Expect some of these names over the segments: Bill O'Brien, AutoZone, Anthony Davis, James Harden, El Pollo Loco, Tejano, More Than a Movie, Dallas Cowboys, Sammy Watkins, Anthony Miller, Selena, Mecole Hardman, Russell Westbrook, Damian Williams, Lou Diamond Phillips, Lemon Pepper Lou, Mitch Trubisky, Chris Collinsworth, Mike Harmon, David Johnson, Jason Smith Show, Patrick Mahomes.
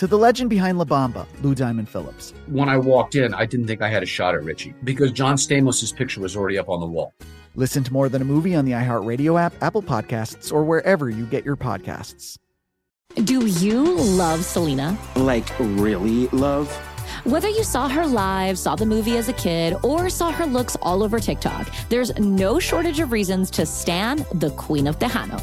To the legend behind La Bamba, Lou Diamond Phillips. When I walked in, I didn't think I had a shot at Richie because John Stamos' picture was already up on the wall. Listen to More Than a Movie on the iHeartRadio app, Apple Podcasts, or wherever you get your podcasts. Do you love Selena? Like, really love? Whether you saw her live, saw the movie as a kid, or saw her looks all over TikTok, there's no shortage of reasons to stan the Queen of Tejano.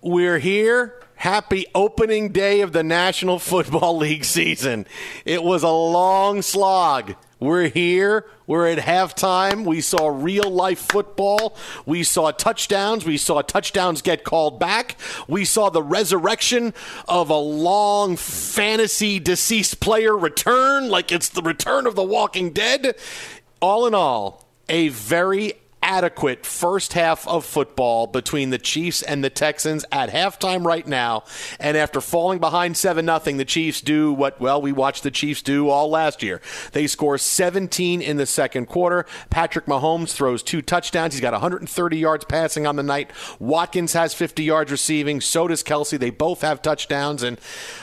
We're here. Happy opening day of the National Football League season. It was a long slog. We're here. We're at halftime. We saw real-life football. We saw touchdowns. We saw touchdowns get called back. We saw the resurrection of a long fantasy deceased player return, like it's the return of the Walking Dead. All in all, a very adequate first half of football between the Chiefs and the Texans at halftime right now. And after falling behind 7-0, the Chiefs do what, well, we watched the Chiefs do all last year. They score 17 in the second quarter. Patrick Mahomes throws 2 touchdowns. He's got 130 yards passing on the night. Watkins has 50 yards receiving. So does Kelsey. They both have touchdowns. And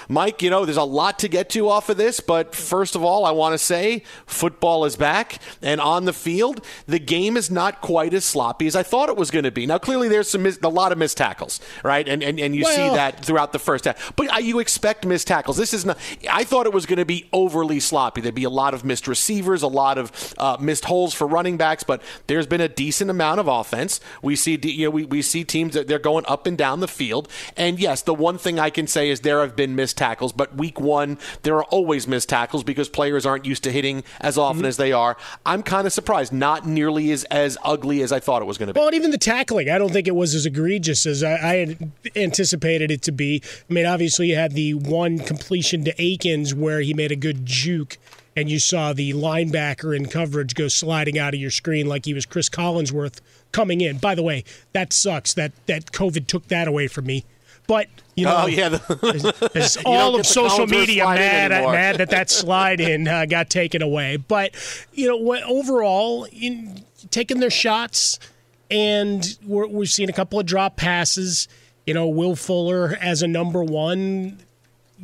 Mike, you know, there's a lot to get to off of this, but first of all, I want to say football is back and on the field. The game is not quite as sloppy as I thought it was going to be. Now, clearly, there's a lot of missed tackles, right? And you see that throughout the first half. But you expect missed tackles. This is not. I thought it was going to be overly sloppy. There'd be a lot of missed receivers, a lot of missed holes for running backs. But there's been a decent amount of offense. We see, we see teams that they're going up and down the field. And yes, the one thing I can say is there have been missed tackles. But week one, there are always missed tackles because players aren't used to hitting as often as they are. I'm kind of surprised. Not nearly as ugly as I thought it was going to be. Well, and even the tackling, I don't think it was as egregious as I had anticipated it to be. I mean, obviously you had the one completion to Akins where he made a good juke, and you saw the linebacker in coverage go sliding out of your screen like he was Chris Collinsworth coming in. By the way, that sucks. That COVID took that away from me. But, you know, there's all of social media mad that slide in got taken away. But, you know, overall, taking their shots, and we've seen a couple of drop passes. You know, Will Fuller as a number 1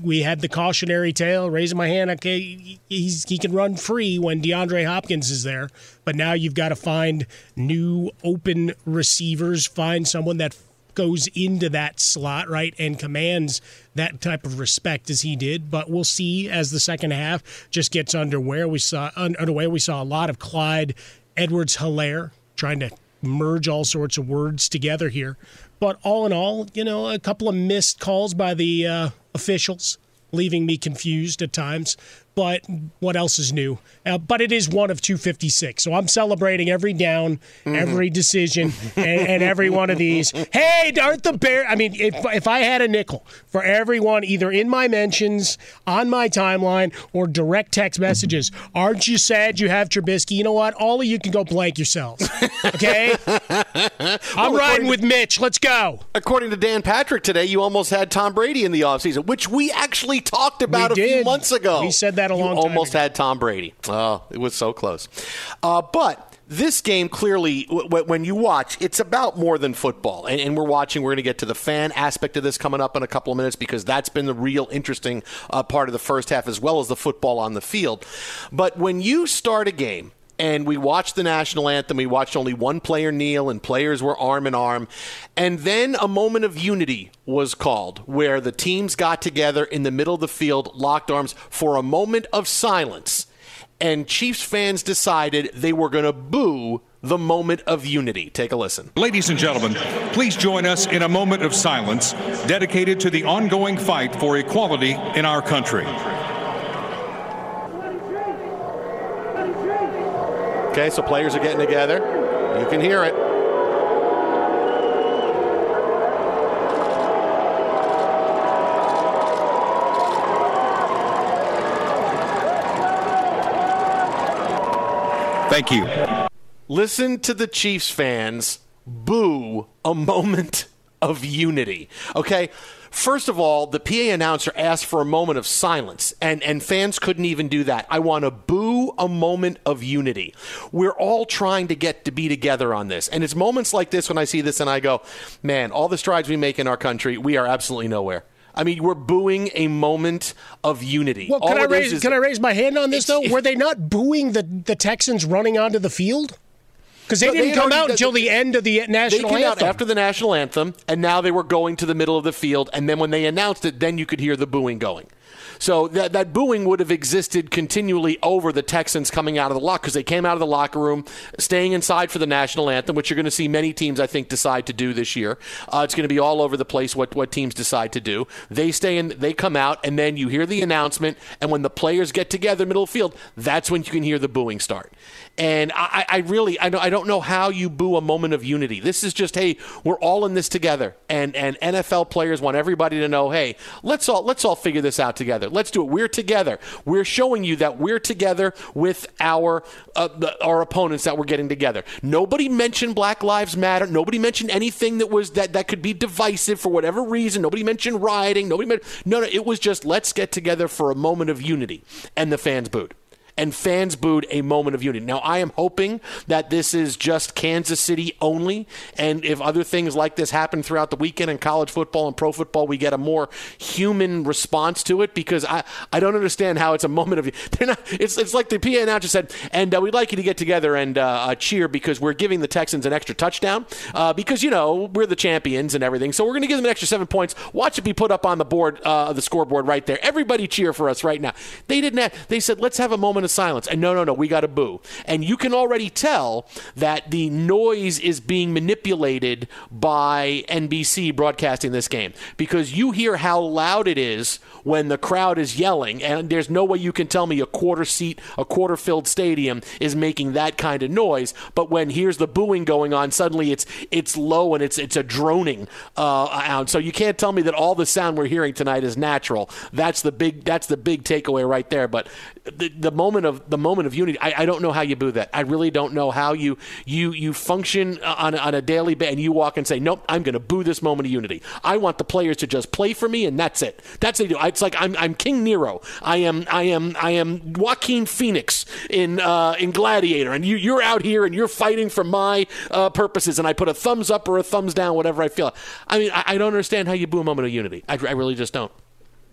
we had the cautionary tale, raising my hand, okay, he can run free when DeAndre Hopkins is there. But now you've got to find new open receivers, find someone that goes into that slot, right, and commands that type of respect as he did. But we'll see as the second half just gets underway. We saw a lot of Clyde Edwards-Helaire trying to merge all sorts of words together here. But all in all, you know, a couple of missed calls by the officials, leaving me confused at times. But what else is new? But it is one of 256. So I'm celebrating every down, every decision, and every one of these. Hey, aren't the Bears? I mean, if I had a nickel for everyone, either in my mentions, on my timeline, or direct text messages, aren't you sad you have Trubisky? You know what? All of you can go blank yourselves. Okay? I'm riding with Mitch. Let's go. According to Dan Patrick today, you almost had Tom Brady in the offseason, which we actually talked about a few months ago. We said that a long time ago. You almost had Tom Brady. Oh, it was so close. But this game, clearly, when you watch, it's about more than football. And we're going to get to the fan aspect of this coming up in a couple of minutes, because that's been the real interesting part of the first half, as well as the football on the field. But when you start a game, and we watched the national anthem, we watched only one player kneel, and players were arm in arm. And then a moment of unity was called, where the teams got together in the middle of the field, locked arms for a moment of silence. And Chiefs fans decided they were going to boo the moment of unity. Take a listen. Ladies and gentlemen, please join us in a moment of silence dedicated to the ongoing fight for equality in our country. Okay, so players are getting together. You can hear it. Thank you. Listen to the Chiefs fans boo a moment of unity. Okay? First of all, the PA announcer asked for a moment of silence, and fans couldn't even do that. I want to boo a moment of unity. We're all trying to get to be together on this, and it's moments like this when I see this and I go, man, all the strides we make in our country, we are absolutely nowhere. I mean, we're booing a moment of unity. Well, can I raise my hand on this, though? Were they not booing the Texans running onto the field? Because they didn't come out until the end of the national anthem. They came out after the national anthem, and now they were going to the middle of the field, and then when they announced it, then you could hear the booing going. So that booing would have existed continually over the Texans coming out of the locker, because they came out of the locker room, staying inside for the national anthem, which you're going to see many teams, I think, decide to do this year. It's going to be all over the place what teams decide to do. They stay in, they come out, and then you hear the announcement, and when the players get together middle field, that's when you can hear the booing start. And I don't know how you boo a moment of unity. This is just, hey, we're all in this together, and NFL players want everybody to know, hey, let's all figure this out together. Let's do it. We're together. We're showing you that we're together with our opponents that we're getting together. Nobody mentioned Black Lives Matter. Nobody mentioned anything that was that could be divisive for whatever reason. Nobody mentioned rioting. No, it was just, let's get together for a moment of unity. And the fans booed. And fans booed a moment of unity. Now, I am hoping that this is just Kansas City only, and if other things like this happen throughout the weekend in college football and pro football, we get a more human response to it, because I don't understand how it's a moment of unity. It's like the PA announcer said, and we'd like you to get together and cheer, because we're giving the Texans an extra touchdown, because, you know, we're the champions and everything, so we're going to give them an extra 7 points. Watch it be put up on the board, the scoreboard right there. Everybody cheer for us right now. They didn't have, they said, let's have a moment of silence, and no, we got to boo. And you can already tell that the noise is being manipulated by NBC broadcasting this game, because you hear how loud it is when the crowd is yelling, and there's no way you can tell me a quarter-filled stadium is making that kind of noise. But when here's the booing going on, suddenly it's low, and it's a droning sound. So you can't tell me that all the sound we're hearing tonight is natural. That's the big takeaway right there. But the moment of unity, I don't know how you boo that. I really don't know how you function on a daily basis, and you walk and say, nope, I'm going to boo this moment of unity. I want the players to just play for me, and that's it. That's what they do. It's like I'm King Nero. I am Joaquin Phoenix in Gladiator, and you're out here and you're fighting for my purposes, and I put a thumbs up or a thumbs down, whatever I feel. I mean, I don't understand how you boo a moment of unity. I really just don't.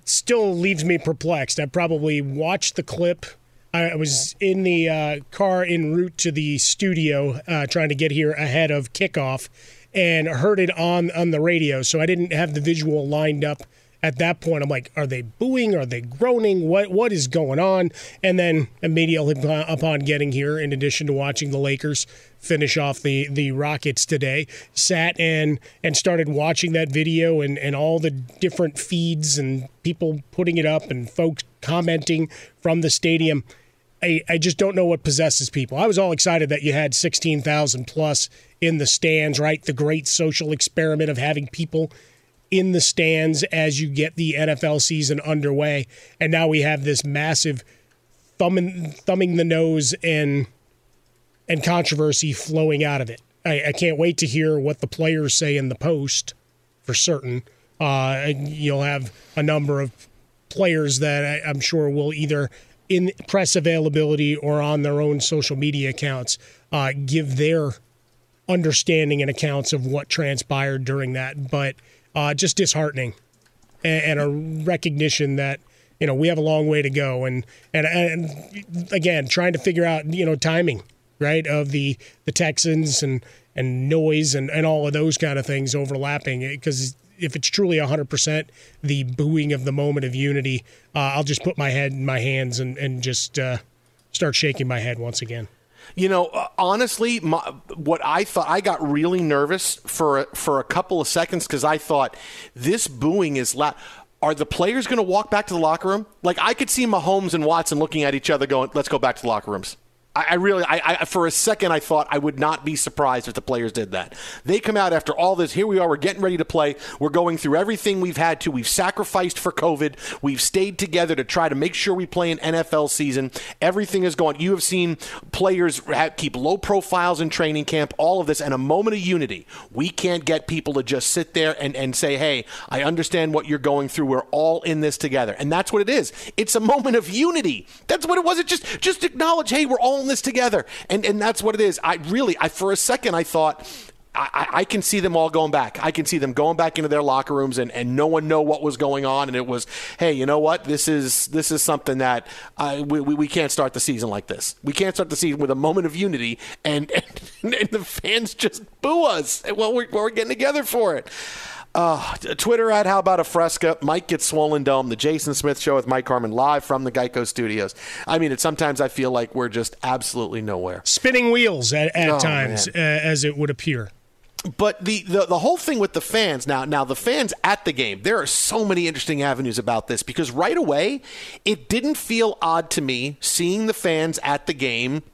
still leaves me perplexed. I probably watched the clip. I was in the car en route to the studio trying to get here ahead of kickoff and heard it on the radio. So I didn't have the visual lined up at that point. I'm like, are they booing? Are they groaning? What is going on? And then immediately upon getting here, in addition to watching the Lakers finish off the Rockets today, sat and started watching that video and all the different feeds and people putting it up and folks commenting from the stadium. I just don't know what possesses people. I was all excited that you had 16,000 plus in the stands, right? The great social experiment of having people in the stands as you get the NFL season underway. And now we have this massive thumbing the nose and controversy flowing out of it. I can't wait to hear what the players say in the post for certain. You'll have a number of players that I'm sure will either in press availability or on their own social media accounts give their understanding and accounts of what transpired during that. But just disheartening and a recognition that, you know, we have a long way to go. And again, trying to figure out, you know, timing, right, of the Texans and noise and all of those kind of things overlapping. Because if it's truly 100%, the booing of the moment of unity, I'll just put my head in my hands and just start shaking my head once again. You know, honestly, what I thought, I got really nervous for a couple of seconds because I thought this booing is loud. Are the players going to walk back to the locker room? Like, I could see Mahomes and Watson looking at each other going, let's go back to the locker rooms. I really, for a second, I thought I would not be surprised if the players did that. They come out after all this. Here we are. We're getting ready to play. We're going through everything we've had to. We've sacrificed for COVID. We've stayed together to try to make sure we play an NFL season. Everything is going. You have seen players keep low profiles in training camp, all of this, and a moment of unity. We can't get people to just sit there and say, hey, I understand what you're going through. We're all in this together. And that's what it is. It's a moment of unity. That's what it was. It's just acknowledge, hey, we're all this together, and that's what it is. I for a second I thought I can see them all going back. I can see them going back into their locker rooms, and no one know what was going on. And it was, hey, you know what? This is something that we can't start the season like this. We can't start the season with a moment of unity, and the fans just boo us. Well, we're getting together for it. Twitter at How About a Fresca. Mike gets swollen dome. The Jason Smith Show with Mike Harmon live from the Geico Studios. I mean, sometimes I feel like we're just absolutely nowhere. Spinning wheels at times, as it would appear. But the whole thing with the fans, now the fans at the game, there are so many interesting avenues about this because right away, it didn't feel odd to me seeing the fans at the game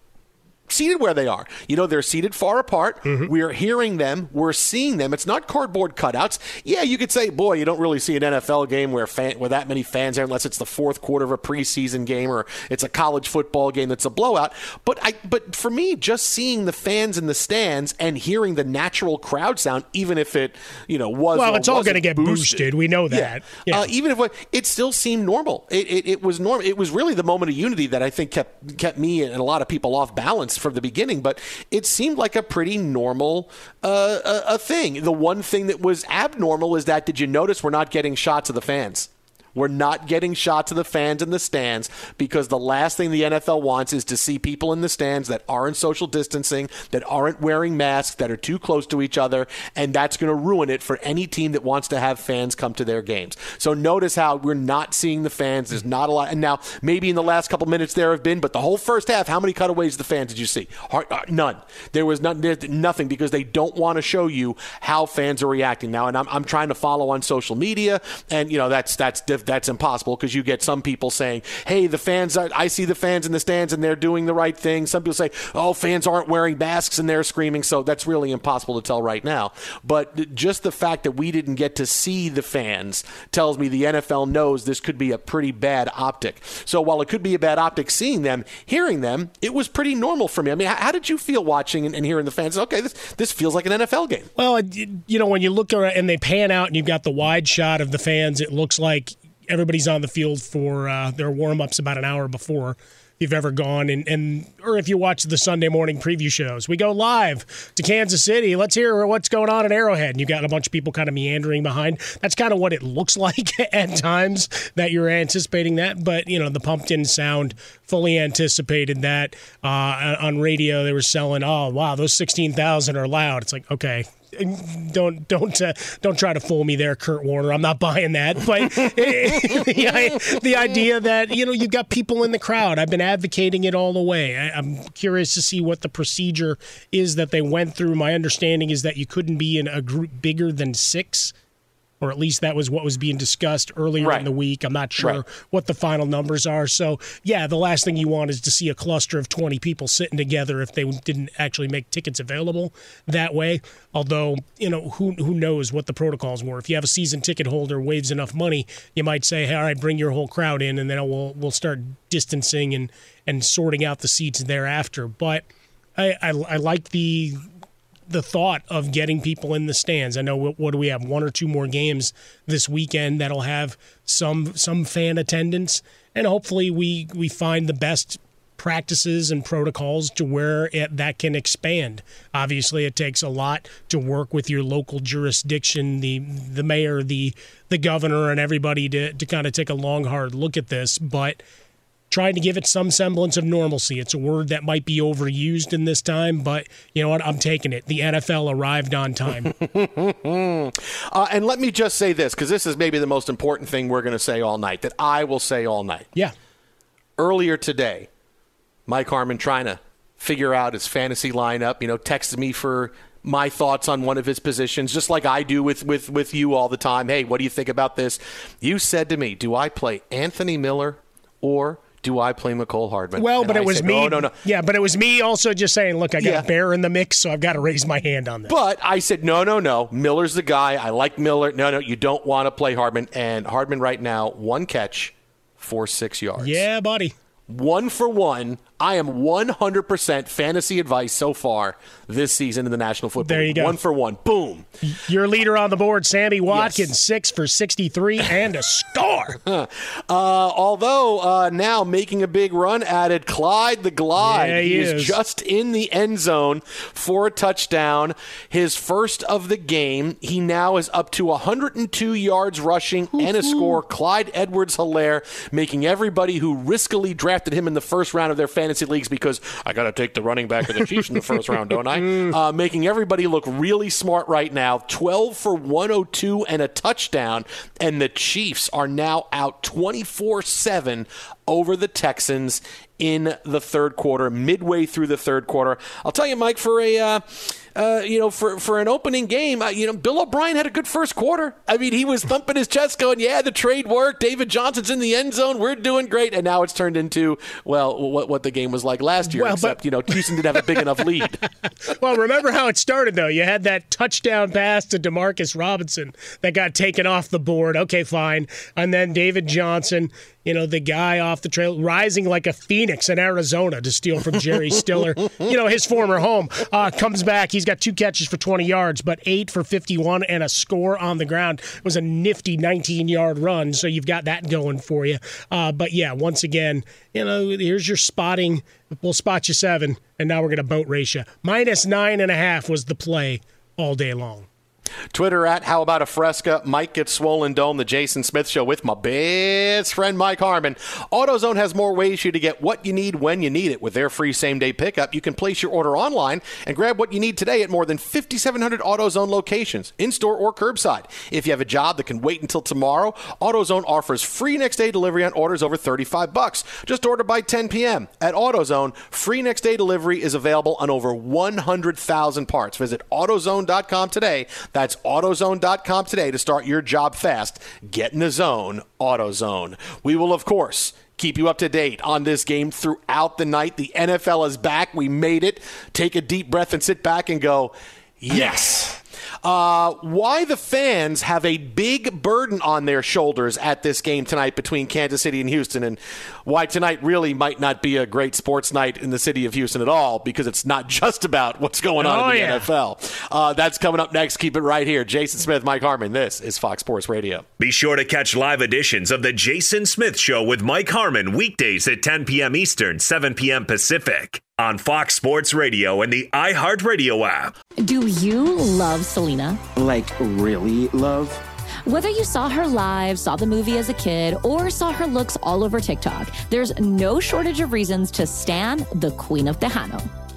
seated where they are. You know, they're seated far apart. Mm-hmm. We're hearing them. We're seeing them. It's not cardboard cutouts. Yeah, you could say, boy, you don't really see an NFL game where that many fans are unless it's the fourth quarter of a preseason game or it's a college football game that's a blowout. But for me, just seeing the fans in the stands and hearing the natural crowd sound, even if it, you know, was well, it's all going to get boosted. We know that. Yeah. Even if it still seemed normal. It was normal. It was really the moment of unity that I think kept me and a lot of people off balance from the beginning, but it seemed like a pretty normal a thing. The one thing that was abnormal is that, did you notice we're not getting shots of the fans? We're not getting shots of the fans in the stands because the last thing the NFL wants is to see people in the stands that aren't social distancing, that aren't wearing masks, that are too close to each other, and that's going to ruin it for any team that wants to have fans come to their games. So notice how we're not seeing the fans. There's not a lot. And now, maybe in the last couple minutes there have been, but the whole first half, how many cutaways of the fans did you see? None. There was nothing because they don't want to show you how fans are reacting now. And I'm trying to follow on social media, and you know that's difficult. That's impossible because you get some people saying, hey, the fans, I see the fans in the stands and they're doing the right thing. Some people say, oh, fans aren't wearing masks and they're screaming. So that's really impossible to tell right now. But just the fact that we didn't get to see the fans tells me the NFL knows this could be a pretty bad optic. So while it could be a bad optic seeing them, hearing them, it was pretty normal for me. I mean, how did you feel watching and hearing the fans? Okay, this feels like an NFL game. Well, you know, when you look around and they pan out and you've got the wide shot of the fans, it looks like everybody's on the field for their warm-ups about an hour before. You've ever gone and or if you watch the Sunday morning preview shows, we go live to Kansas City. Let's hear what's going on in Arrowhead. And you got a bunch of people kind of meandering behind. That's kind of what it looks like at times that you're anticipating that. But you know, the pumped-in sound fully anticipated that. On radio, they were selling. Oh wow, those 16,000 are loud. It's like, okay. Don't try to fool me there, Kurt Warner. I'm not buying that. But the idea that, you know, you've got people in the crowd. I've been advocating it all the way. I'm curious to see what the procedure is that they went through. My understanding is that you couldn't be in a group bigger than 6, or at least that was what was being discussed earlier in the week. I'm not sure what the final numbers are. So, yeah, the last thing you want is to see a cluster of 20 people sitting together if they didn't actually make tickets available that way. Although, you know, who knows what the protocols were. If you have a season ticket holder waves enough money, you might say, hey, all right, bring your whole crowd in, and then we'll start distancing and sorting out the seats thereafter. But I like the thought of getting people in the stands. I know, what do we have, 1 or 2 more games this weekend that'll have some fan attendance, and hopefully we find the best practices and protocols to where that can expand. Obviously, it takes a lot to work with your local jurisdiction, the mayor, the governor, and everybody to kind of take a long, hard look at this, but trying to give it some semblance of normalcy. It's a word that might be overused in this time, but you know what? I'm taking it. The NFL arrived on time. And let me just say this, because this is maybe the most important thing we're going to say all night, that I will say all night. Yeah. Earlier today, Mike Harmon, trying to figure out his fantasy lineup, you know, texted me for my thoughts on one of his positions, just like I do with you all the time. Hey, what do you think about this? You said to me, do I play Anthony Miller or do I play Mecole Hardman? Well, and but it was me. No. Yeah, but it was me also just saying, look, I got a bear in the mix, so I've got to raise my hand on this. But I said, no. Miller's the guy. I like Miller. No, you don't want to play Hardman. And Hardman right now, 1 catch for 6 yards. Yeah, buddy. 1 for 1. I am 100% fantasy advice so far this season in the National Football League. There you go. 1 for 1. Boom. Your leader on the board, Sammy Watkins, 6 for 63 and a star. Although now making a big run at it, Clyde the Glide. Yeah, he is just in the end zone for a touchdown. His first of the game. He now is up to 102 yards rushing and a score. Clyde Edwards-Helaire making everybody who riskily drafted him in the first round of their fantasy leagues, because I got to take the running back of the Chiefs in the first round, don't I? Making everybody look really smart right now. 12 for 102 and a touchdown, and the Chiefs are now out 24-7 over the Texans in the third quarter, midway through the third quarter. I'll tell you, Mike, for a for an opening game, Bill O'Brien had a good first quarter. I mean, he was thumping his chest, going, "Yeah, the trade worked. David Johnson's in the end zone. We're doing great." And now it's turned into what the game was like last year, Houston didn't have a big enough lead. Well, remember how it started though? You had that touchdown pass to DeMarcus Robinson that got taken off the board. Okay, fine, and then David Johnson. You know, the guy off the trail, rising like a phoenix in Arizona to steal from Jerry Stiller, his former home, comes back. He's got 2 catches for 20 yards, but 8 for 51 and a score on the ground. It was a nifty 19-yard run, so you've got that going for you. But, yeah, once again, here's your spotting. We'll spot you 7, and now we're going to boat race you. -9.5 was the play all day long. Twitter at How About a Fresca. Mike gets swollen dome. The Jason Smith Show with my best friend Mike Harmon. AutoZone has more ways for you to get what you need when you need it with their free same-day pickup. You can place your order online and grab what you need today at more than 5,700 AutoZone locations, in-store or curbside. If you have a job that can wait until tomorrow, AutoZone offers free next-day delivery on orders over $35. Just order by 10 p.m. At AutoZone, free next-day delivery is available on over 100,000 parts. Visit AutoZone.com today. That's AutoZone.com today to start your job fast. Get in the zone, AutoZone. We will, of course, keep you up to date on this game throughout the night. The NFL is back. We made it. Take a deep breath and sit back and go, yes. Why the fans have a big burden on their shoulders at this game tonight between Kansas City and Houston, and why tonight really might not be a great sports night in the city of Houston at all, because it's not just about what's going on in the NFL. That's coming up next. Keep it right here. Jason Smith, Mike Harmon. This is Fox Sports Radio. Be sure to catch live editions of The Jason Smith Show with Mike Harmon weekdays at 10 p.m. Eastern, 7 p.m. Pacific on Fox Sports Radio and the iHeartRadio app. Do you love Selena? Like, really love? Whether you saw her live, saw the movie as a kid, or saw her looks all over TikTok, there's no shortage of reasons to stan the Queen of Tejano.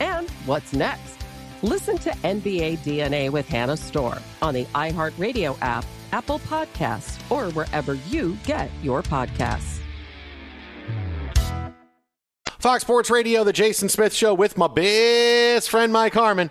And what's next? Listen to NBA DNA with Hannah Storm on the iHeartRadio app, Apple Podcasts, or wherever you get your podcasts. Fox Sports Radio, The Jason Smith Show with my best friend Mike Harmon,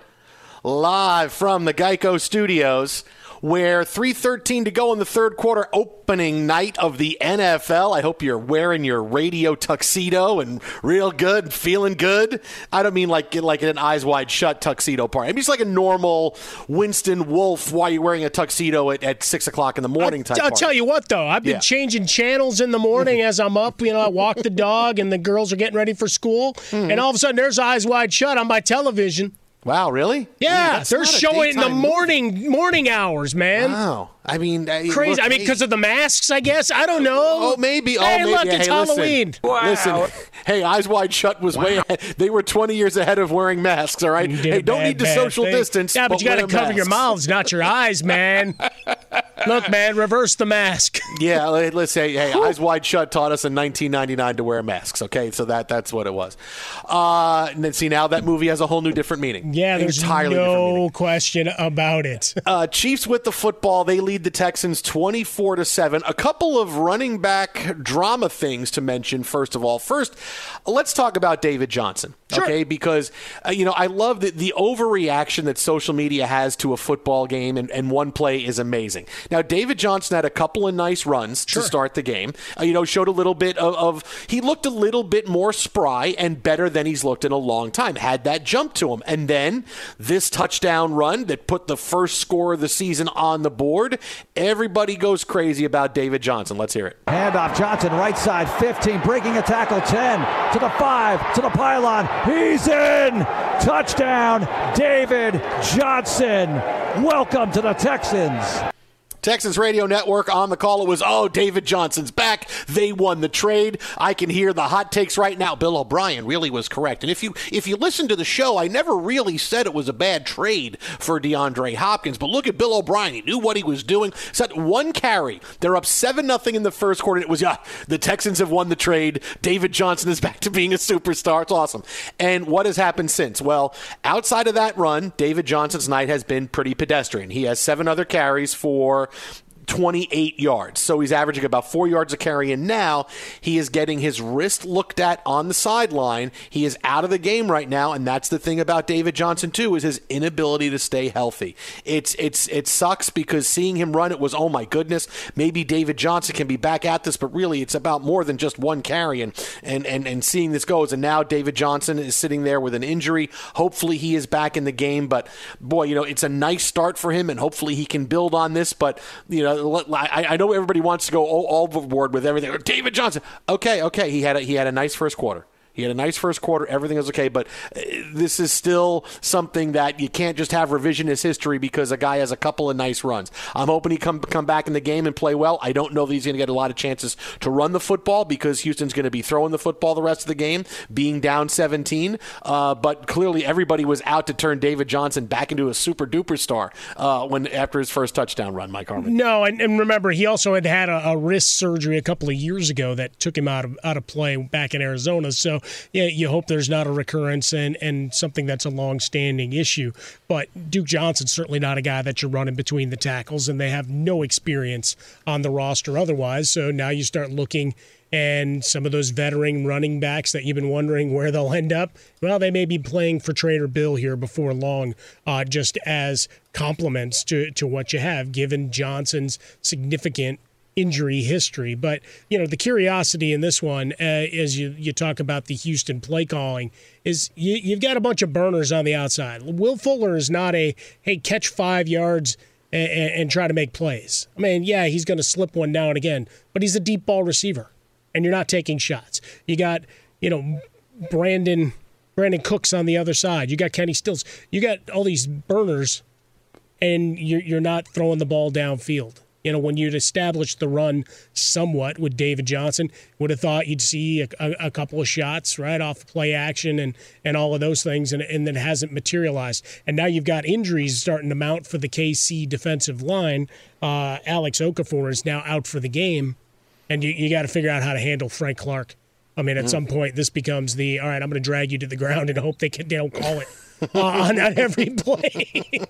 live from the Geico Studios, where 3:13 to go in the third quarter, opening night of the NFL. I hope you're wearing your radio tuxedo and real good, feeling good. I don't mean like an Eyes Wide Shut tuxedo party. I mean just like a normal Winston Wolfe, why you're wearing a tuxedo at 6 o'clock in the morning type I'll tell you what, though. I've been changing channels in the morning as I'm up. You know, I walk the dog and the girls are getting ready for school. And all of a sudden, there's Eyes Wide Shut on my television. Wow, really? Yeah, yeah, they're showing the morning hours, man. Wow. I mean, crazy. Look, I mean, because of the masks, I guess. I don't know. Oh, maybe. Hey, maybe. Look, yeah, it's Halloween. Listen. Wow. Listen, hey, Eyes Wide Shut was way ahead. They were 20 years ahead of wearing masks, all right? Hey, don't need to social distance. Yeah, but you got to cover your mouths, not your eyes, man. Look, man, reverse the mask. Yeah, let's say, hey, Eyes Wide Shut taught us in 1999 to wear masks, okay? So that's what it was. And then, see, now that movie has a whole new different meaning. Yeah, there's no question about it. Chiefs with the football, they lead the Texans 24-7. A couple of running back drama things to mention, first of all. First, let's talk about David Johnson, okay? Sure. Because, I love the overreaction that social media has to a football game, and one play is amazing. Now, David Johnson had a couple of nice runs to start the game. Showed a little bit of he looked a little bit more spry and better than he's looked in a long time. Had that jump to him. And then this touchdown run that put the first score of the season on the board. Everybody goes crazy about David Johnson. Let's hear it. Handoff Johnson, right side, 15, breaking a tackle, 10, to the 5, to the pylon. He's in! Touchdown, David Johnson. Welcome to the Texans. Texans Radio Network on the call. It was, David Johnson's back. They won the trade. I can hear the hot takes right now. Bill O'Brien really was correct. And if you listen to the show, I never really said it was a bad trade for DeAndre Hopkins. But look at Bill O'Brien. He knew what he was doing. Set one carry. They're up 7-0 in the first quarter. It was, the Texans have won the trade. David Johnson is back to being a superstar. It's awesome. And what has happened since? Well, outside of that run, David Johnson's night has been pretty pedestrian. He has 7 other carries for 28 yards. So he's averaging about 4 yards a carry, and now he is getting his wrist looked at on the sideline. He is out of the game right now, and that's the thing about David Johnson too, is his inability to stay healthy. It sucks, because seeing him run, it was, oh my goodness, maybe David Johnson can be back at this, but really it's about more than just one carry, and seeing this goes, and now David Johnson is sitting there with an injury. Hopefully he is back in the game, but boy, it's a nice start for him, and hopefully he can build on this, but I know everybody wants to go all overboard with everything. David Johnson. Okay. He had a nice first quarter. Everything was okay, but this is still something that you can't just have revisionist history because a guy has a couple of nice runs. I'm hoping he come back in the game and play well. I don't know that he's going to get a lot of chances to run the football, because Houston's going to be throwing the football the rest of the game, being down 17. But clearly everybody was out to turn David Johnson back into a super-duper star after his first touchdown run, Mike Harmon. No, and remember, he also had a wrist surgery a couple of years ago that took him out of play back in Arizona, so yeah, you hope there's not a recurrence and something that's a long-standing issue. But Duke Johnson's certainly not a guy that you're running between the tackles, and they have no experience on the roster otherwise. So now you start looking, and some of those veteran running backs that you've been wondering where they'll end up, well, they may be playing for Trader Bill here before long, just as compliments to what you have, given Johnson's significant injury history. But the curiosity in this one, as you talk about the Houston play calling, is you've got a bunch of burners on the outside. Will Fuller is not a hey, catch 5 yards and try to make plays. I mean, yeah, he's going to slip one now and again, but he's a deep ball receiver, and you're not taking shots. You got Brandon Cooks on the other side. You got Kenny Stills. You got all these burners, and you're not throwing the ball downfield. When you'd established the run somewhat with David Johnson, would have thought you'd see a couple of shots right off play action and all of those things, and that hasn't materialized. And now you've got injuries starting to mount for the KC defensive line. Alex Okafor is now out for the game, and you got to figure out how to handle Frank Clark. I mean, at some point, this becomes all right, I'm going to drag you to the ground and hope they don't call it. Not every play.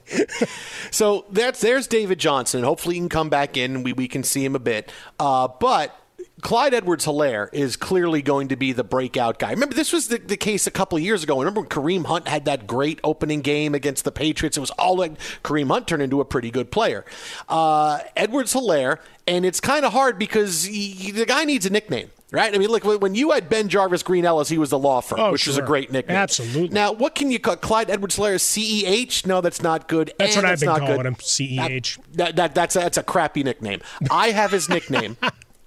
So there's David Johnson. Hopefully he can come back in and we can see him a bit. But Clyde Edwards-Helaire is clearly going to be the breakout guy. Remember, this was the case a couple of years ago. Remember when Kareem Hunt had that great opening game against the Patriots? It was all like Kareem Hunt turned into a pretty good player. Edwards-Helaire, and it's kind of hard because the guy needs a nickname. Right? I mean, look, when you had Ben Jarvis Green Ellis, he was the law firm, is a great nickname. Absolutely. Now, what can you call Clyde Edwards-Helaire? CEH? No, that's not good. That's what I've been calling him, CEH. That's a crappy nickname. I have his nickname.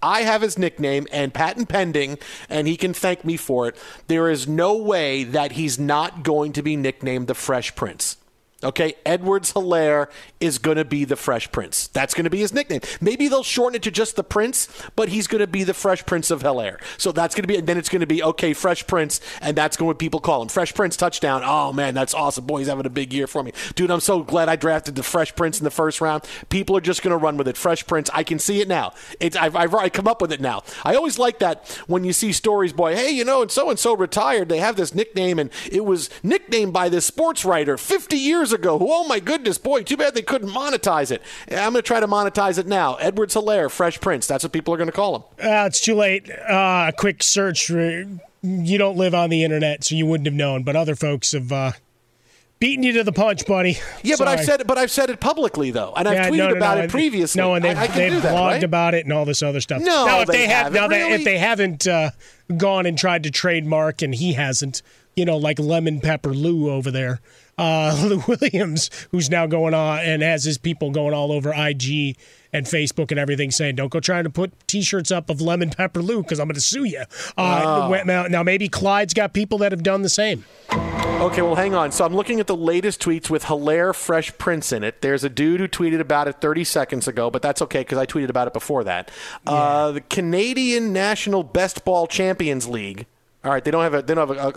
I have his nickname and patent pending, and he can thank me for it. There is no way that he's not going to be nicknamed the Fresh Prince. Okay, Edwards-Helaire is going to be the Fresh Prince. That's going to be his nickname. Maybe they'll shorten it to just the Prince, but he's going to be the Fresh Prince of Hilaire. So that's going to be, and then it's going to be, okay, Fresh Prince, and that's going to what people call him. Fresh Prince touchdown. Oh, man, that's awesome. Boy, he's having a big year for me. Dude, I'm so glad I drafted the Fresh Prince in the first round. People are just going to run with it. Fresh Prince, I can see it now. I've come up with it now. I always like that when you see stories, boy, hey, you know, and so-and-so retired. They have this nickname, and it was nicknamed by this sports writer 50 years ago. Oh, my goodness, boy, too bad they couldn't monetize it. I'm going to try to monetize it now. Edwards-Helaire, Fresh Prince. That's what people are going to call him. It's too late. A quick search. You don't live on the internet, so you wouldn't have known, but other folks have beaten you to the punch, buddy. Yeah, sorry. But I've said it publicly, though, and I've tweeted about it previously. No, and they've blogged about it and all this other stuff. No, now, if they haven't gone and tried to trademark, and he hasn't, you know, like Lemon Pepper Lou over there, Lou Williams, who's now going on and has his people going all over IG and Facebook and everything saying, don't go trying to put T-shirts up of Lemon Pepper Lou because I'm going to sue you. Now, maybe Clyde's got people that have done the same. Okay, well, hang on. So I'm looking at the latest tweets with Helaire Fresh Prince in it. There's a dude who tweeted about it 30 seconds ago, but that's okay because I tweeted about it before that. Yeah. The Canadian National Best Ball Champions League. All right, they don't have a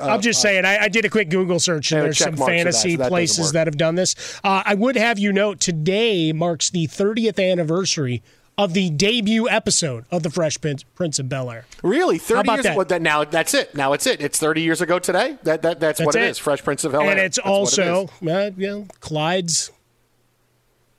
I'm just saying, I did a quick Google search, and there's some fantasy that places that have done this. I would have you note today marks the 30th anniversary of the debut episode of The Fresh Prince of Bel-Air. Really? 30 How about years that? Well, now that's it. Now it's it. It's 30 years ago today. That's what it is, Fresh Prince of Bel-Air. And it's also Clyde's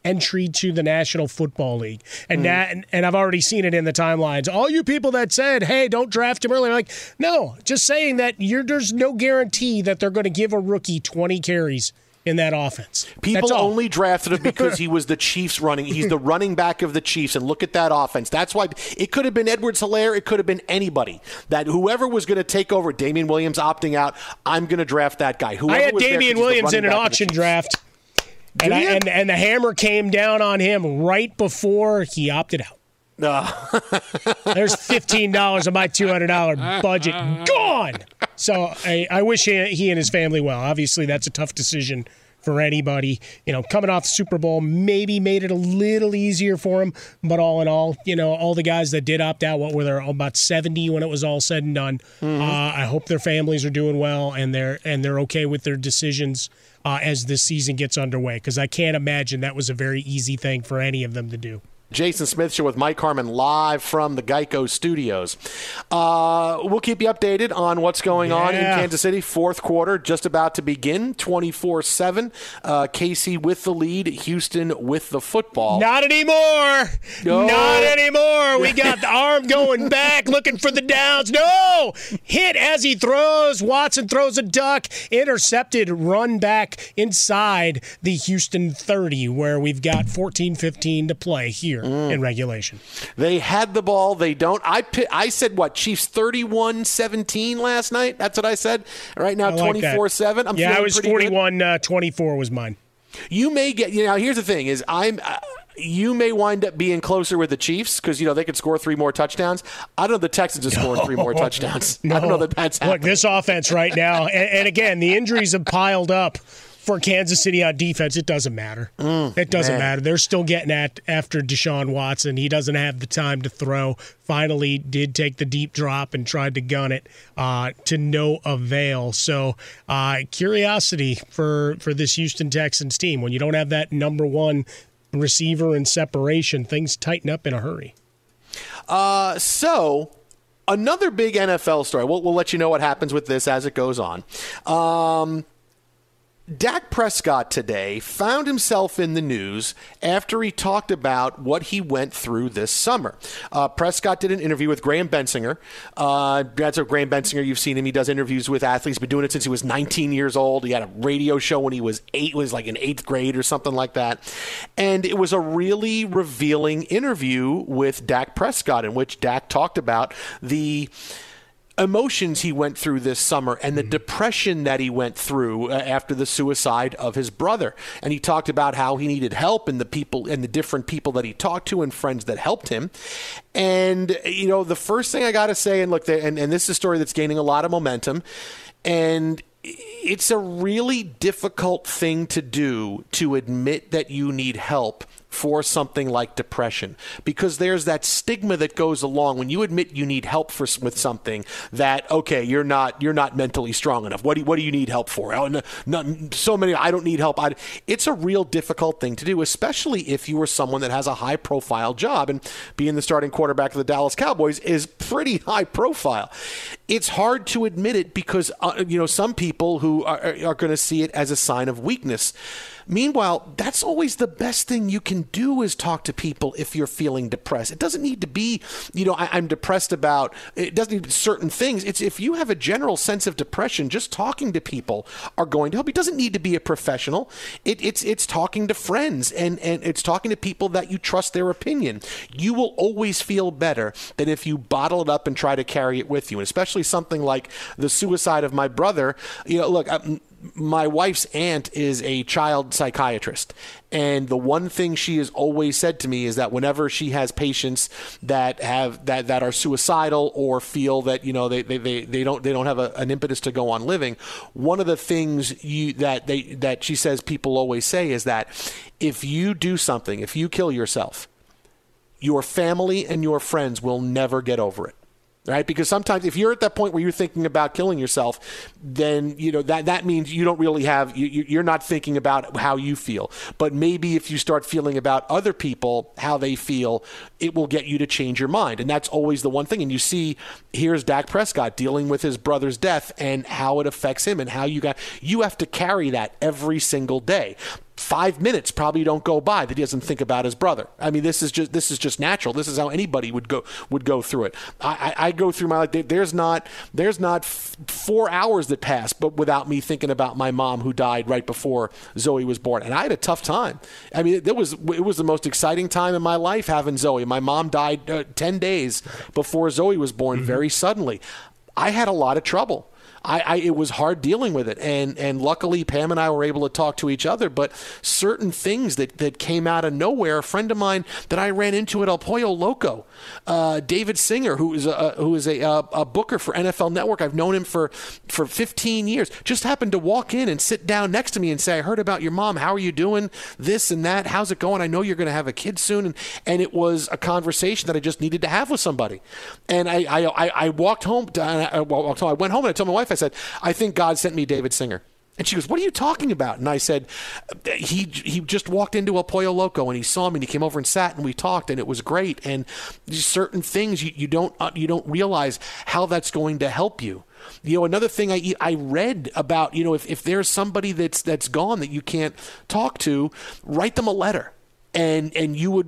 entry to the National Football League. And that, and I've already seen it in the timelines. All you people that said, hey, don't draft him early, I'm like, no, just saying that there's no guarantee that they're going to give a rookie 20 carries in that offense. People only drafted him because he was the Chiefs running. He's the running back of the Chiefs, and look at that offense. That's why it could have been Edwards-Helaire. It could have been anybody. That whoever was going to take over, Damian Williams opting out, I'm going to draft that guy. Whoever I had Damian Williams in an auction draft. And the hammer came down on him right before he opted out. There's $15 of my $200 budget gone. So I wish he and his family well. Obviously, that's a tough decision for anybody. You know, coming off the Super Bowl maybe made it a little easier for him. But all in all, you know, all the guys that did opt out, what were there, about 70 when it was all said and done. Mm-hmm. I hope their families are doing well and they're okay with their decisions. As this season gets underway, because I can't imagine that was a very easy thing for any of them to do. Jason Smith Show with Mike Harmon live from the Geico Studios. We'll keep you updated on what's going on in Kansas City. Fourth quarter just about to begin, 24-7. KC with the lead, Houston with the football. Not anymore. No. Not anymore. We got the arm going back, looking for the downs. No! Hit as he throws. Watson throws a duck. Intercepted, run back inside the Houston 30, where we've got 14-15 to play here. In regulation. They had the ball. They don't. I said, what, Chiefs 31-17 last night? That's what I said. Right now, 24-7. Like I was 41-24 was mine. You may get, you know, here's the thing is you may wind up being closer with the Chiefs because, you know, they could score three more touchdowns. I don't know if the Texans have scored three more touchdowns. No. I don't know that that's happening. Look, this offense right now, and again, the injuries have piled up. For Kansas City on defense, it doesn't matter. It doesn't matter. They're still getting after Deshaun Watson. He doesn't have the time to throw. Finally did take the deep drop and tried to gun it to no avail. So curiosity for this Houston Texans team. When you don't have that number one receiver in separation, things tighten up in a hurry. Another big NFL story. We'll let you know what happens with this as it goes on. Dak Prescott today found himself in the news after he talked about what he went through this summer. Prescott did an interview with Graham Bensinger. That's Graham Bensinger. You've seen him. He does interviews with athletes. Been doing it since he was 19 years old. He had a radio show when he was eight. It was like in eighth grade or something like that. And it was a really revealing interview with Dak Prescott in which Dak talked about the emotions he went through this summer and the depression that he went through after the suicide of his brother. And he talked about how he needed help and the people and the different people that he talked to and friends that helped him. And, you know, the first thing I got to say, and look, and this is a story that's gaining a lot of momentum, and it's a really difficult thing to do, to admit that you need help for something like depression, because there's that stigma that goes along when you admit you need help for with something, that, okay, you're not mentally strong enough. What do you need help for? Oh, no, so many. I don't need help. It's a real difficult thing to do, especially if you are someone that has a high profile job, and being the starting quarterback of the Dallas Cowboys is pretty high profile. It's hard to admit it because some people who are going to see it as a sign of weakness. Meanwhile, that's always the best thing you can do, is talk to people if you're feeling depressed. It doesn't need to be, I'm depressed about, it doesn't need to be certain things. It's if you have a general sense of depression, just talking to people are going to help. It doesn't need to be a professional. It's talking to friends and it's talking to people that you trust their opinion. You will always feel better than if you bottle it up and try to carry it with you, and especially something like the suicide of my brother. Look, my wife's aunt is a child psychiatrist, and the one thing she has always said to me is that whenever she has patients that have that are suicidal or feel that they don't have an impetus to go on living, one of the things that she says people always say is that if you do something, if you kill yourself, your family and your friends will never get over it. Right? Because sometimes if you're at that point where you're thinking about killing yourself, then that means you don't really have, you're not thinking about how you feel. But maybe if you start feeling about other people, how they feel, it will get you to change your mind. And that's always the one thing. And you see, here's Dak Prescott dealing with his brother's death and how it affects him, and how you have to carry that every single day. 5 minutes probably don't go by that he doesn't think about his brother. I mean, this is just natural. This is how anybody would go through it. I go through my life. There's not 4 hours that pass, but without me thinking about my mom who died right before Zoe was born. And I had a tough time. I mean, it was the most exciting time in my life having Zoe. My mom died 10 days before Zoe was born, very suddenly. I had a lot of trouble. It was hard dealing with it, and luckily Pam and I were able to talk to each other. But certain things that came out of nowhere. A friend of mine that I ran into at El Pollo Loco, David Singer, who is a booker for NFL Network. I've known him for 15 years. Just happened to walk in and sit down next to me and say, "I heard about your mom. How are you doing? This and that. How's it going? I know you're going to have a kid soon." And it was a conversation that I just needed to have with somebody. And I walked home. I went home and I told my wife. I said, "I think God sent me David Singer." And she goes, "What are you talking about?" And I said, he just walked into El Pollo Loco and he saw me and he came over and sat and we talked and it was great. And certain things you don't realize how that's going to help you. Another thing I read about, if there's somebody that's gone that you can't talk to, write them a letter. And you will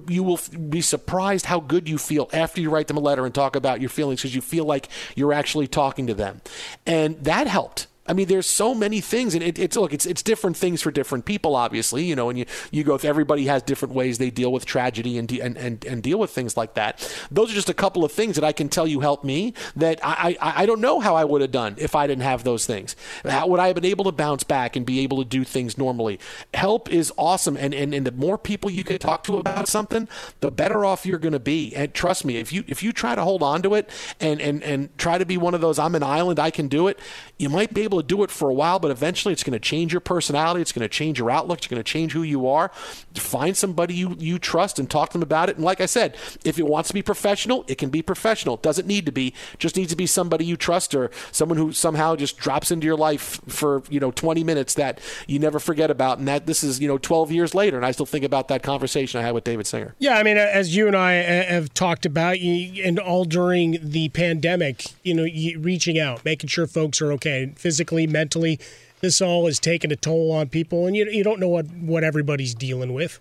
be surprised how good you feel after you write them a letter and talk about your feelings, because you feel like you're actually talking to them. And that helped. I mean, there's so many things, and it's different things for different people, obviously, and you go, everybody has different ways they deal with tragedy and deal with things like that. Those are just a couple of things that I can tell you helped me, that I don't know how I would have done if I didn't have those things. How would I have been able to bounce back and be able to do things normally? Help is awesome, and the more people you can talk to about something, the better off you're going to be. And trust me, if you try to hold on to it and try to be one of those, I'm an island, I can do it, you might be able to do it for a while, but eventually it's going to change your personality, it's going to change your outlook, it's going to change who you are. Find somebody you trust and talk to them about it. And like I said, if it wants to be professional, it can be professional. It doesn't need to be, just needs to be somebody you trust, or someone who somehow just drops into your life for 20 minutes that you never forget about, and that this is 12 years later and I still think about that conversation I had with David Singer. Yeah, I mean, as you and I have talked about, and all during the pandemic, reaching out, making sure folks are okay physically, mentally, this all is taking a toll on people, and you don't know what everybody's dealing with.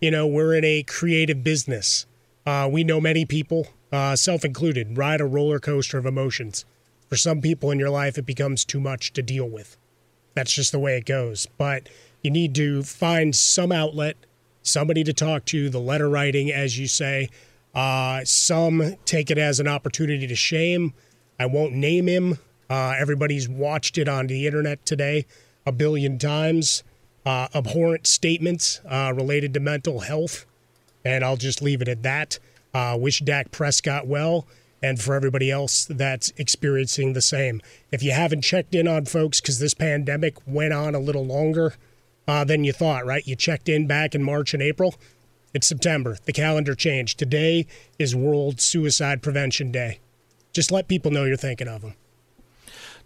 We're in a creative business. We know many people, self included, ride a roller coaster of emotions. For some people in your life, it becomes too much to deal with. That's just the way it goes. But you need to find some outlet, somebody to talk to, the letter writing, as you say. Some take it as an opportunity to shame. I won't name him. Everybody's watched it on the internet today a billion times. Abhorrent statements related to mental health. And I'll just leave it at that. Wish Dak Prescott well, and for everybody else that's experiencing the same. If you haven't checked in on folks, because this pandemic went on a little longer than you thought, right? You checked in back in March and April. It's September. The calendar changed. Today is World Suicide Prevention Day. Just let people know you're thinking of them.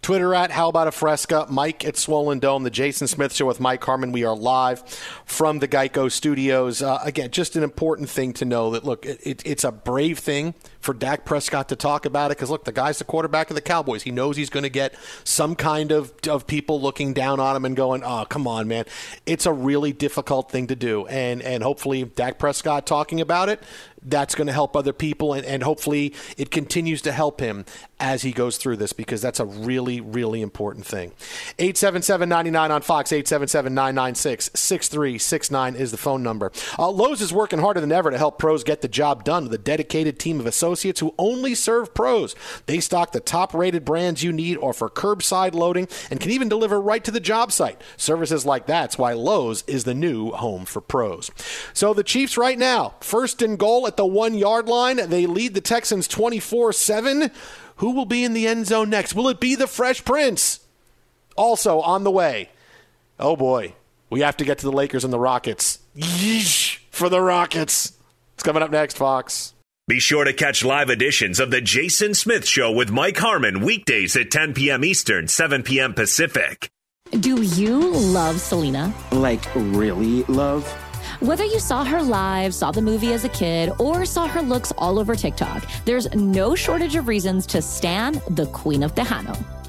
Twitter at How About a Fresca, Mike at Swollen Dome, The Jason Smith Show with Mike Harmon. We are live from the Geico Studios. Again, just an important thing to know that, look, it's a brave thing for Dak Prescott to talk about it because, look, the guy's the quarterback of the Cowboys. He knows he's going to get some kind of people looking down on him and going, oh, come on, man. It's a really difficult thing to do, and hopefully Dak Prescott talking about it, that's going to help other people, and hopefully it continues to help him as he goes through this because that's a really, really important thing. 877-99 on Fox, 877-996-6369 is the phone number. Lowe's is working harder than ever to help pros get the job done with a dedicated team of associates who only serve pros. They stock the top-rated brands you need, offer curbside loading, and can even deliver right to the job site. Services like that's why Lowe's is the new home for pros. So the Chiefs right now, first and goal at the 1 yard line. They lead the Texans 24-7. Who will be in the end zone next? Will it be the Fresh Prince? Also on the way. Oh boy, we have to get to the Lakers and the Rockets. Yeesh for the Rockets. It's coming up next, Fox. Be sure to catch live editions of The Jason Smith Show with Mike Harmon weekdays at 10 p.m. Eastern, 7 p.m. Pacific. Do you love Selena? Like, really love? Whether you saw her live, saw the movie as a kid, or saw her looks all over TikTok, there's no shortage of reasons to stan the Queen of Tejano.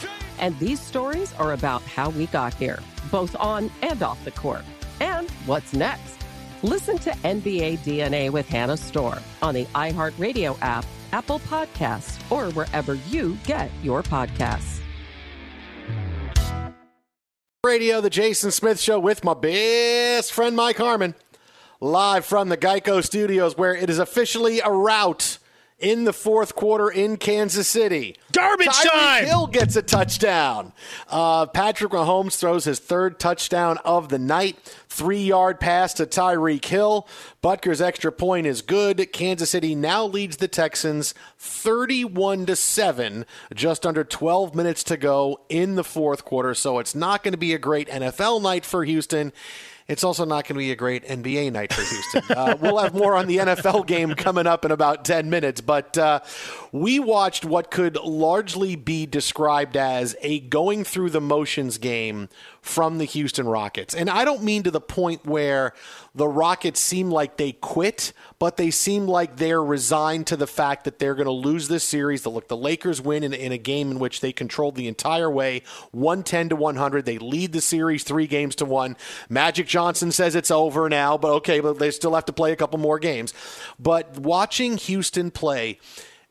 James. And these stories are about how we got here, both on and off the court. And what's next? Listen to NBA DNA with Hannah Storr on the iHeartRadio app, Apple Podcasts, or wherever you get your podcasts. Radio, the Jason Smith Show with my best friend, Mike Harmon, live from the Geico Studios, where it is officially a rout in the fourth quarter in Kansas City. Garbage time! Tyreek Hill gets a touchdown. Patrick Mahomes throws his third touchdown of the night. 3-yard pass to Tyreek Hill. Butker's extra point is good. Kansas City now leads the Texans 31-7, just under 12 minutes to go in the fourth quarter. So it's not going to be a great NFL night for Houston. It's also not going to be a great NBA night for Houston. We'll have more on the NFL game coming up in about 10 minutes. But we watched what could largely be described as a going through the motions game from the Houston Rockets. And I don't mean to the point where the Rockets seem like they quit, but they seem like they're resigned to the fact that they're going to lose this series. They'll let the Lakers win in a game in which they controlled the entire way, 110-100. They lead the series 3-1. Magic Johnson says it's over now, but okay, but they still have to play a couple more games. But watching Houston play,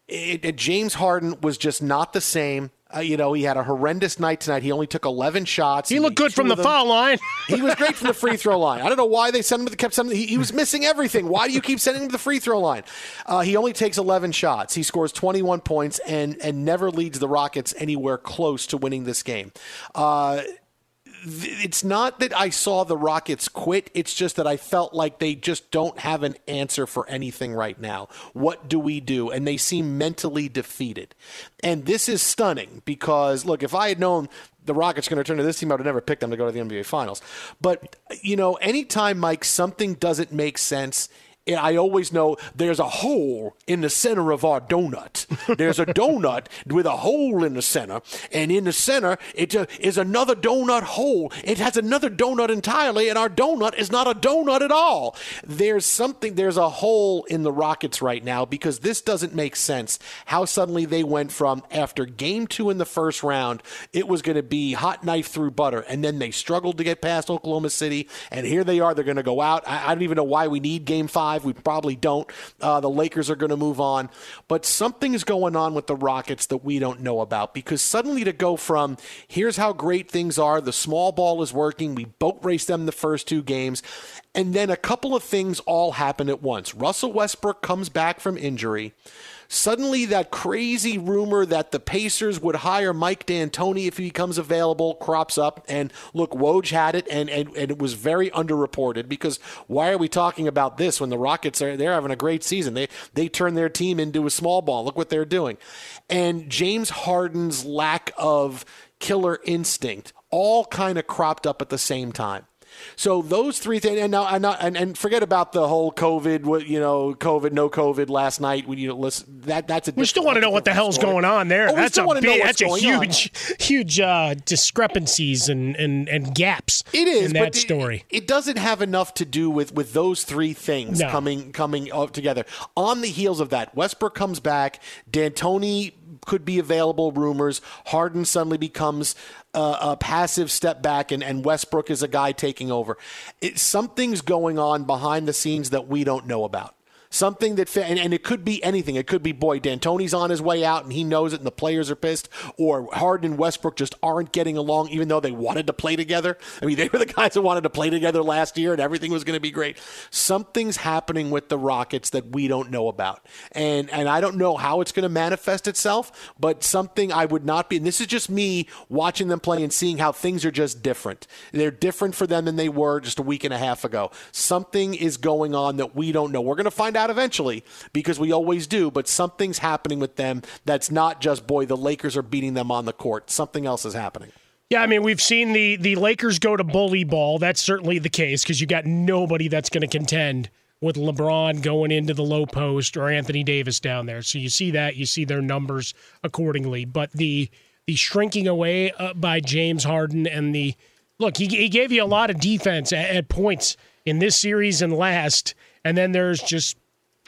James Harden was just not the same. He had a horrendous night tonight. He only took 11 shots. He looked good from the foul line. He was great from the free throw line. I don't know why they sent him to he was missing everything. Why do you keep sending him to the free throw line? He only takes 11 shots. He scores 21 points and never leads the Rockets anywhere close to winning this game. It's not that I saw the Rockets quit. It's just that I felt like they just don't have an answer for anything right now. What do we do? And they seem mentally defeated. And this is stunning because, look, if I had known the Rockets were going to turn to this team, I would have never picked them to go to the NBA Finals. But, anytime, Mike, something doesn't make sense, I always know there's a hole in the center of our donut. There's a donut with a hole in the center, and in the center is another donut hole. It has another donut entirely, and our donut is not a donut at all. There's a hole in the Rockets right now because this doesn't make sense how suddenly they went from after game 2 in the first round, it was going to be hot knife through butter, and then they struggled to get past Oklahoma City, and here they are. They're going to go out. I don't even know why we need game 5. We probably don't. The Lakers are going to move on. But something's going on with the Rockets that we don't know about, because suddenly to go from here's how great things are, the small ball is working, we boat raced them the first 2 games, and then a couple of things all happen at once. Russell Westbrook comes back from injury. Suddenly that crazy rumor that the Pacers would hire Mike D'Antoni if he becomes available crops up. And look, Woj had it, and it was very underreported, because why are we talking about this when the Rockets they're having a great season? They turned their team into a small ball. Look what they're doing. And James Harden's lack of killer instinct all kind of cropped up at the same time. So those 3 things, and forget about the whole COVID, no COVID last night. That's a we still want to know what the hell's going on there. That's a huge discrepancies and gaps. It is in that story. It doesn't have enough to do with those 3 things coming together. On the heels of that, Westbrook comes back. D'Antoni could be available. Rumors. Harden suddenly becomes a passive step back, and Westbrook is a guy taking over. Something's going on behind the scenes that we don't know about. Something that, and it could be anything. It could be, boy, D'Antoni's on his way out, and he knows it, and the players are pissed. Or Harden and Westbrook just aren't getting along, even though they wanted to play together. I mean, they were the guys that wanted to play together last year, and everything was going to be great. Something's happening with the Rockets that we don't know about. And I don't know how it's going to manifest itself, but something I would not be. And this is just me watching them play and seeing how things are just different. They're different for them than they were just a week and a half ago. Something is going on that we don't know. We're going to find out eventually, because we always do, but something's happening with them that's not just, boy, the Lakers are beating them on the court. Something else is happening. Yeah, I mean, we've seen the Lakers go to bully ball. That's certainly the case because you got nobody that's going to contend with LeBron going into the low post or Anthony Davis down there. So you see that. You see their numbers accordingly. But the shrinking away by James Harden and the – look, he gave you a lot of defense at points in this series and last, and then there's just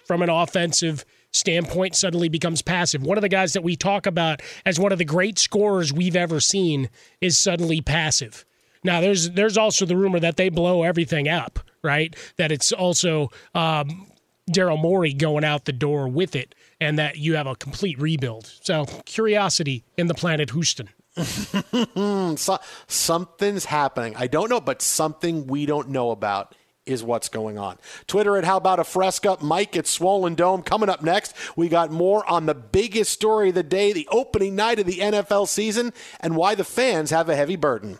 from an offensive – standpoint suddenly becomes passive. One of the guys that we talk about as one of the great scorers we've ever seen is suddenly passive. Now, there's also the rumor that they blow everything up, right? That it's also Daryl Morey going out the door with it, and that you have a complete rebuild. So, curiosity in the planet Houston. So, something's happening. I don't know, but something we don't know about is what's going on. Twitter at How About a Fresca, Mike at Swollen Dome. Coming up next, we got more on the biggest story of the day, the opening night of the NFL season, and why the fans have a heavy burden.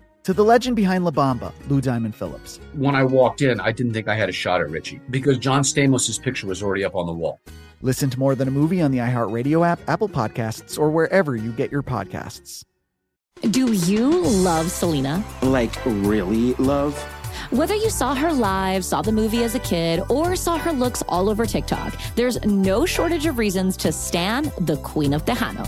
To the legend behind La Bamba, Lou Diamond Phillips. When I walked in, I didn't think I had a shot at Richie because John Stamos' picture was already up on the wall. Listen to More Than a Movie on the iHeartRadio app, Apple Podcasts, or wherever you get your podcasts. Do you love Selena? Like, really love? Whether you saw her live, saw the movie as a kid, or saw her looks all over TikTok, there's no shortage of reasons to stan the Queen of Tejano.